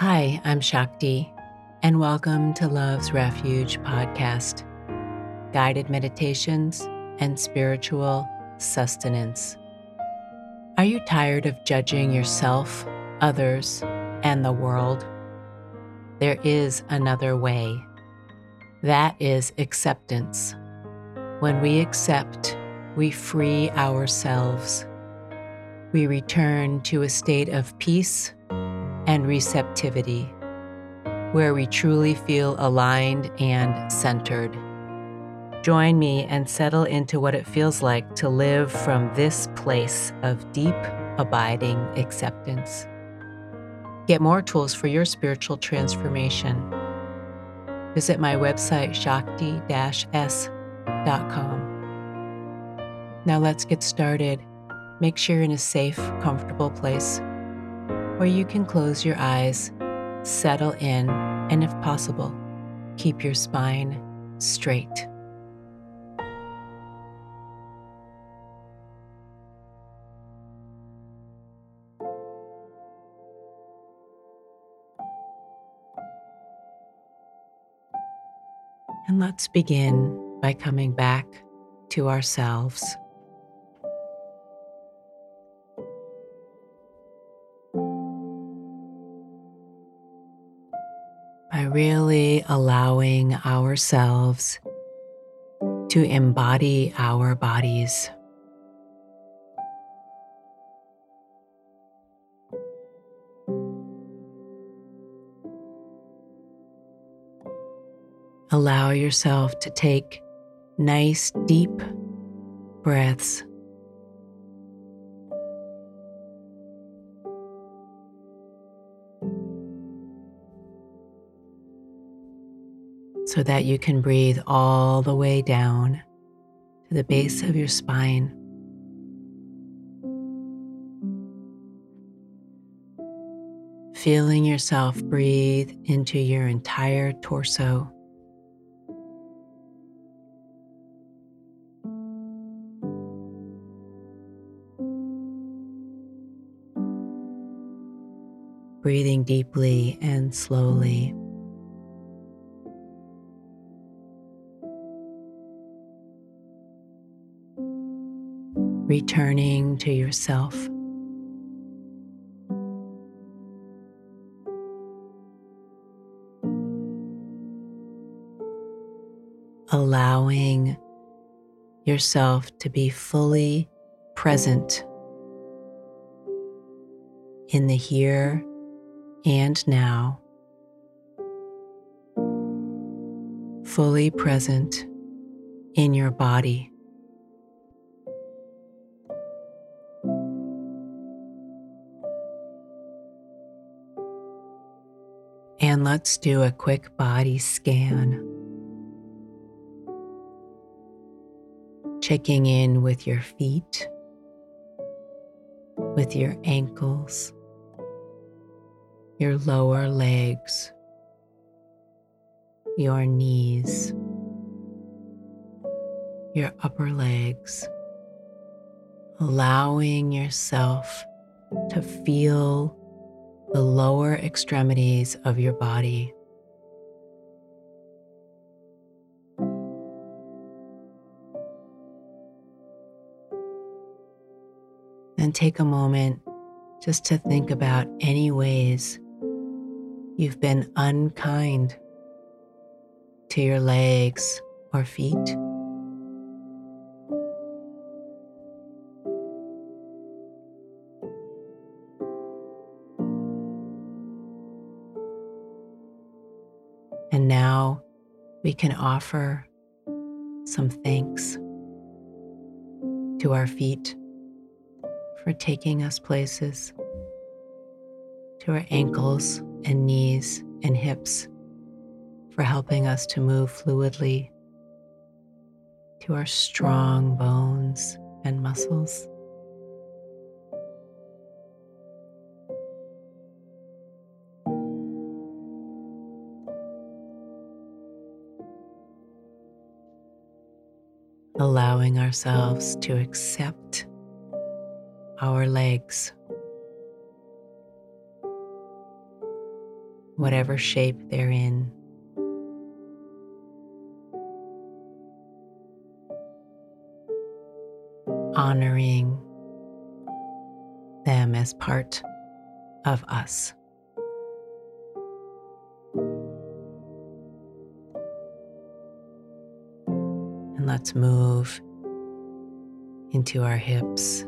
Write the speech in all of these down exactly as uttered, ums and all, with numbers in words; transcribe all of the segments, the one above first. Hi, I'm Shakti, and welcome to Love's Refuge podcast, guided meditations and spiritual sustenance. Are you tired of judging yourself, others, and the world? There is another way. That is acceptance. When we accept, we free ourselves. We return to a state of peace and receptivity, where we truly feel aligned and centered. Join me and settle into what it feels like to live from this place of deep, abiding acceptance. Get more tools for your spiritual transformation. Visit my website, shakti dash s dot com. Now let's get started. Make sure you're in a safe, comfortable place where you can close your eyes, settle in, and if possible, keep your spine straight. And let's begin by coming back to ourselves. By really allowing ourselves to embody our bodies. Allow yourself to take nice, deep breaths. So that you can breathe all the way down to the base of your spine. Feeling yourself breathe into your entire torso. Breathing deeply and slowly. Returning to yourself. Allowing yourself to be fully present in the here and now, fully present in your body. And let's do a quick body scan, checking in with your feet, with your ankles, your lower legs, your knees, your upper legs, allowing yourself to feel the lower extremities of your body. Then take a moment just to think about any ways you've been unkind to your legs or feet. And now we can offer some thanks to our feet for taking us places, to our ankles and knees and hips for helping us to move fluidly, to our strong bones and muscles. Allowing ourselves to accept our legs. whatever shape they're in. Honoring them as part of us. And let's move into our hips,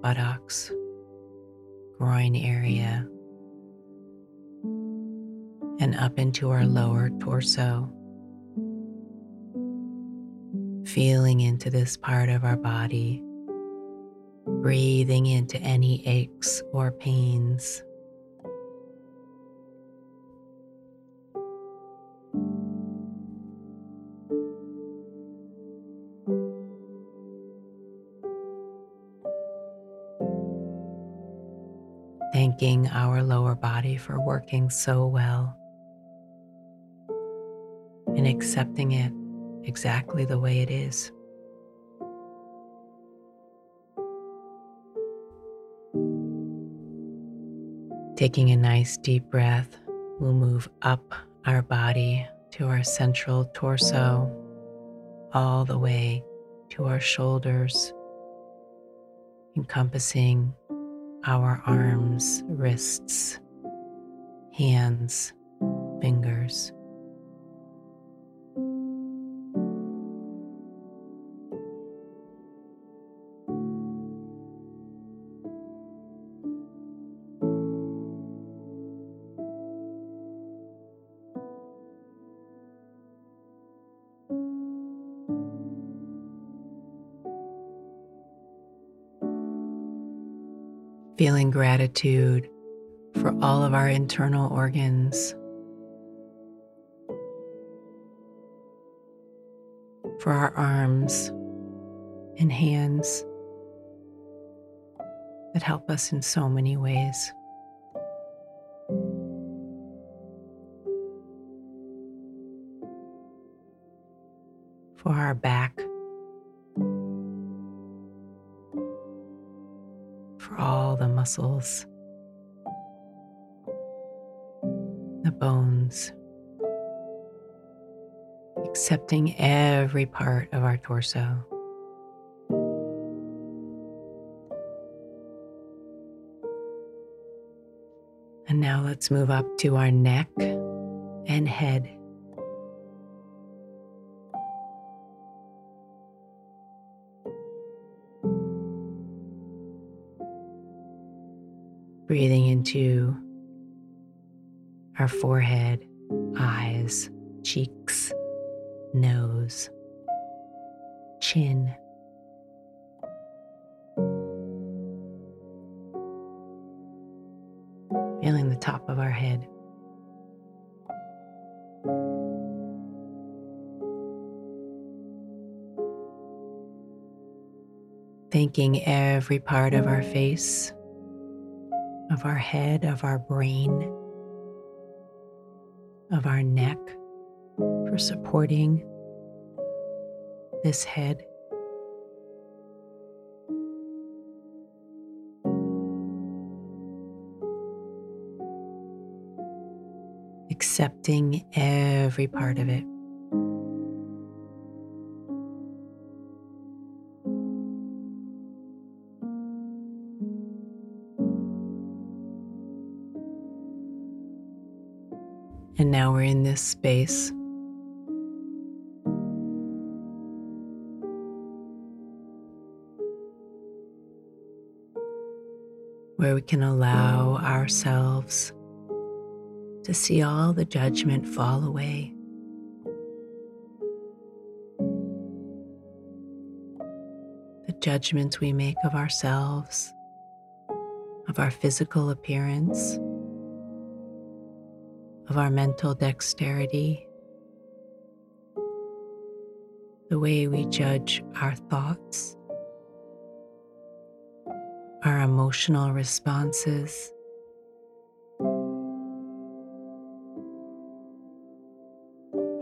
buttocks, groin area, and up into our lower torso, feeling into this part of our body, breathing into any aches or pains. Thanking our lower body for working so well and accepting it exactly the way it is. Taking a nice deep breath, we'll move up our body to our central torso, all the way to our shoulders, encompassing our arms, wrists, hands, fingers. Feeling gratitude for all of our internal organs, for our arms and hands that help us in so many ways. For our back, all the muscles, the bones, accepting every part of our torso. And now let's move up to our neck and head. Breathing into our forehead, eyes, cheeks, nose, chin. Feeling the top of our head. Thanking every part of our face, of our head, of our brain, of our neck, for supporting this head. Accepting every part of it. And now we're in this space. Where we can allow ourselves to see all the judgment fall away. The judgments we make of ourselves, of our physical appearance, of our mental dexterity, the way we judge our thoughts, our emotional responses,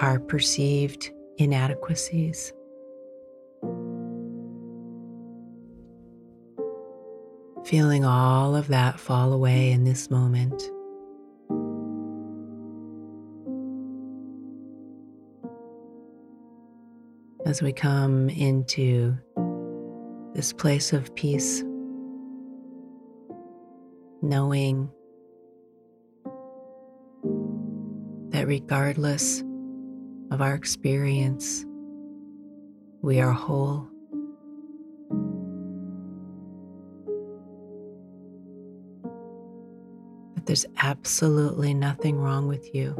our perceived inadequacies. Feeling all of that fall away in this moment. as we come into this place of peace, knowing that regardless of our experience, we are whole. That there's absolutely nothing wrong with you.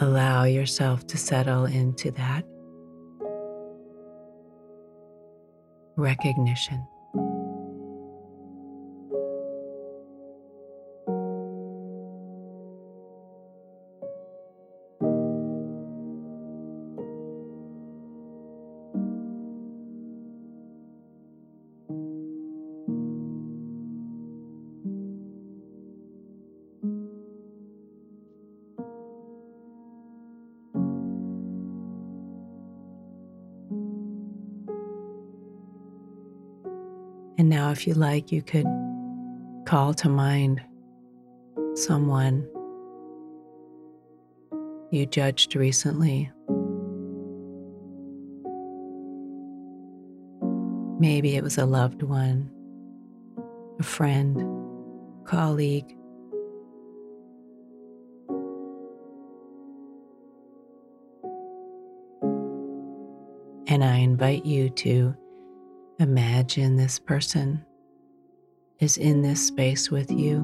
Allow yourself to settle into that recognition. And now, if you like, you could call to mind someone you judged recently. Maybe it was a loved one, a friend, colleague. And I invite you to imagine this person is in this space with you.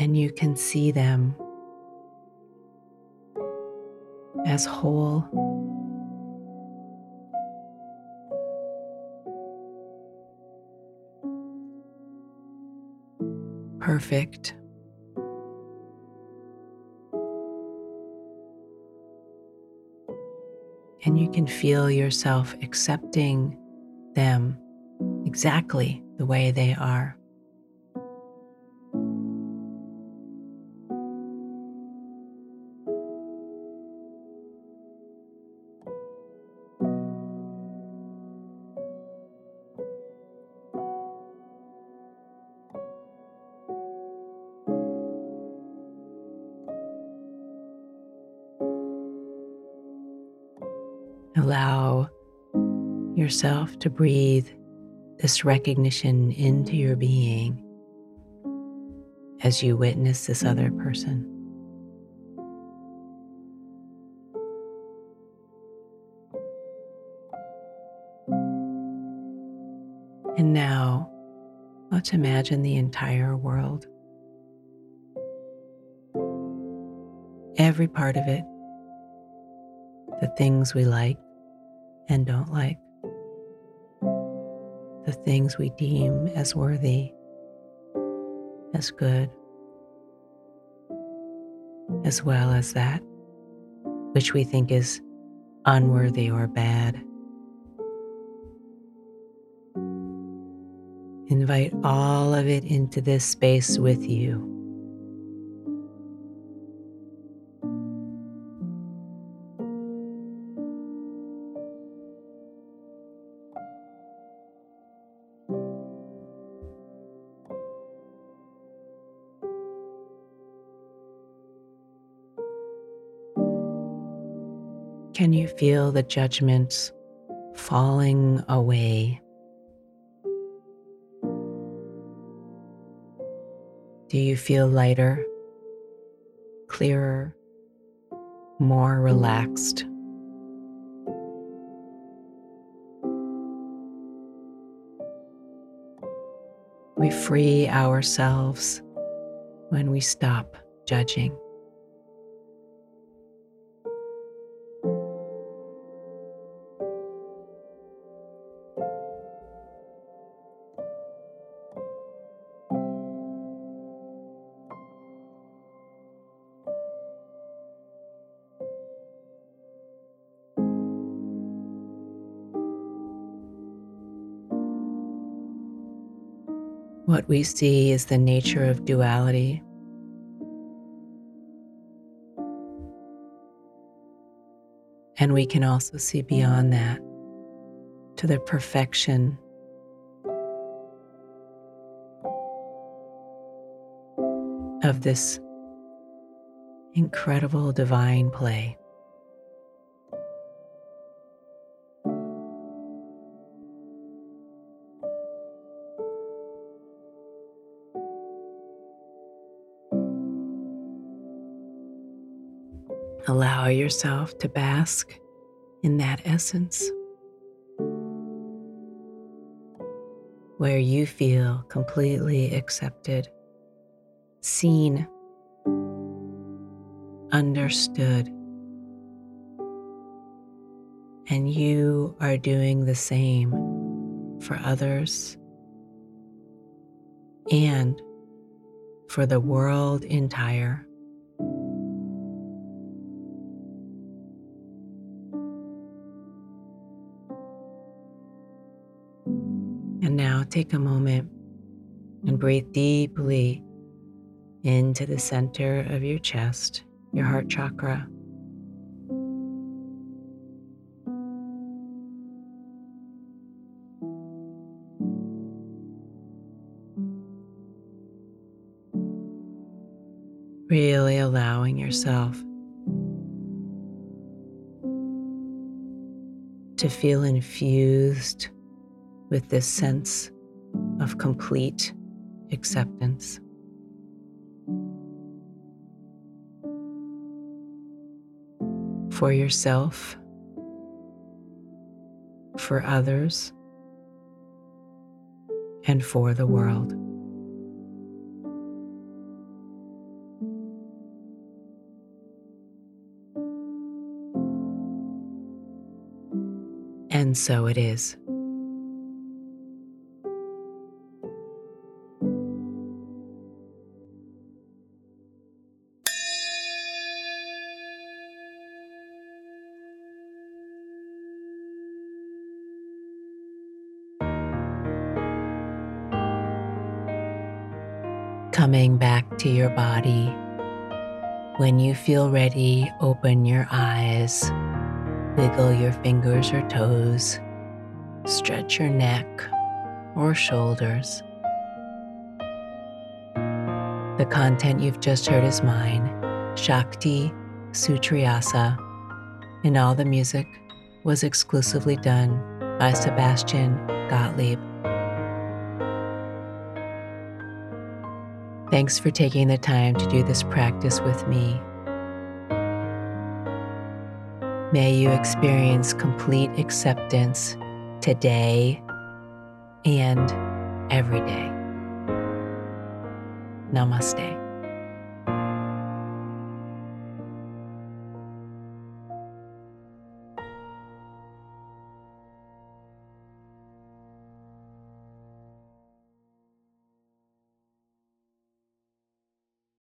And you can see them as whole, perfect, and you can feel yourself accepting them exactly the way they are. Allow yourself to breathe this recognition into your being as you witness this other person. And now, let's imagine the entire world, every part of it, the things we like and don't like, the things we deem as worthy, as good, as well as that which we think is unworthy or bad. Invite all of it into this space with you. Can you feel the judgments falling away? Do you feel lighter, clearer, more relaxed? We free ourselves when we stop judging. What we see is the nature of duality. And we can also see beyond that to the perfection of this incredible divine play. Allow yourself to bask in that essence, where you feel completely accepted, seen, understood, and you are doing the same for others and for the world entire. And now take a moment and breathe deeply into the center of your chest, your heart chakra. Really allowing yourself to feel infused with this sense of complete acceptance. For yourself, for others, and for the world. And so it is. Coming back to your body. When you feel ready, open your eyes, wiggle your fingers or toes, stretch your neck or shoulders. The content you've just heard is mine, Shakti Sutriasa, and all the music was exclusively done by Sebastian Gottlieb. Thanks for taking the time to do this practice with me. May you experience complete acceptance today and every day. Namaste.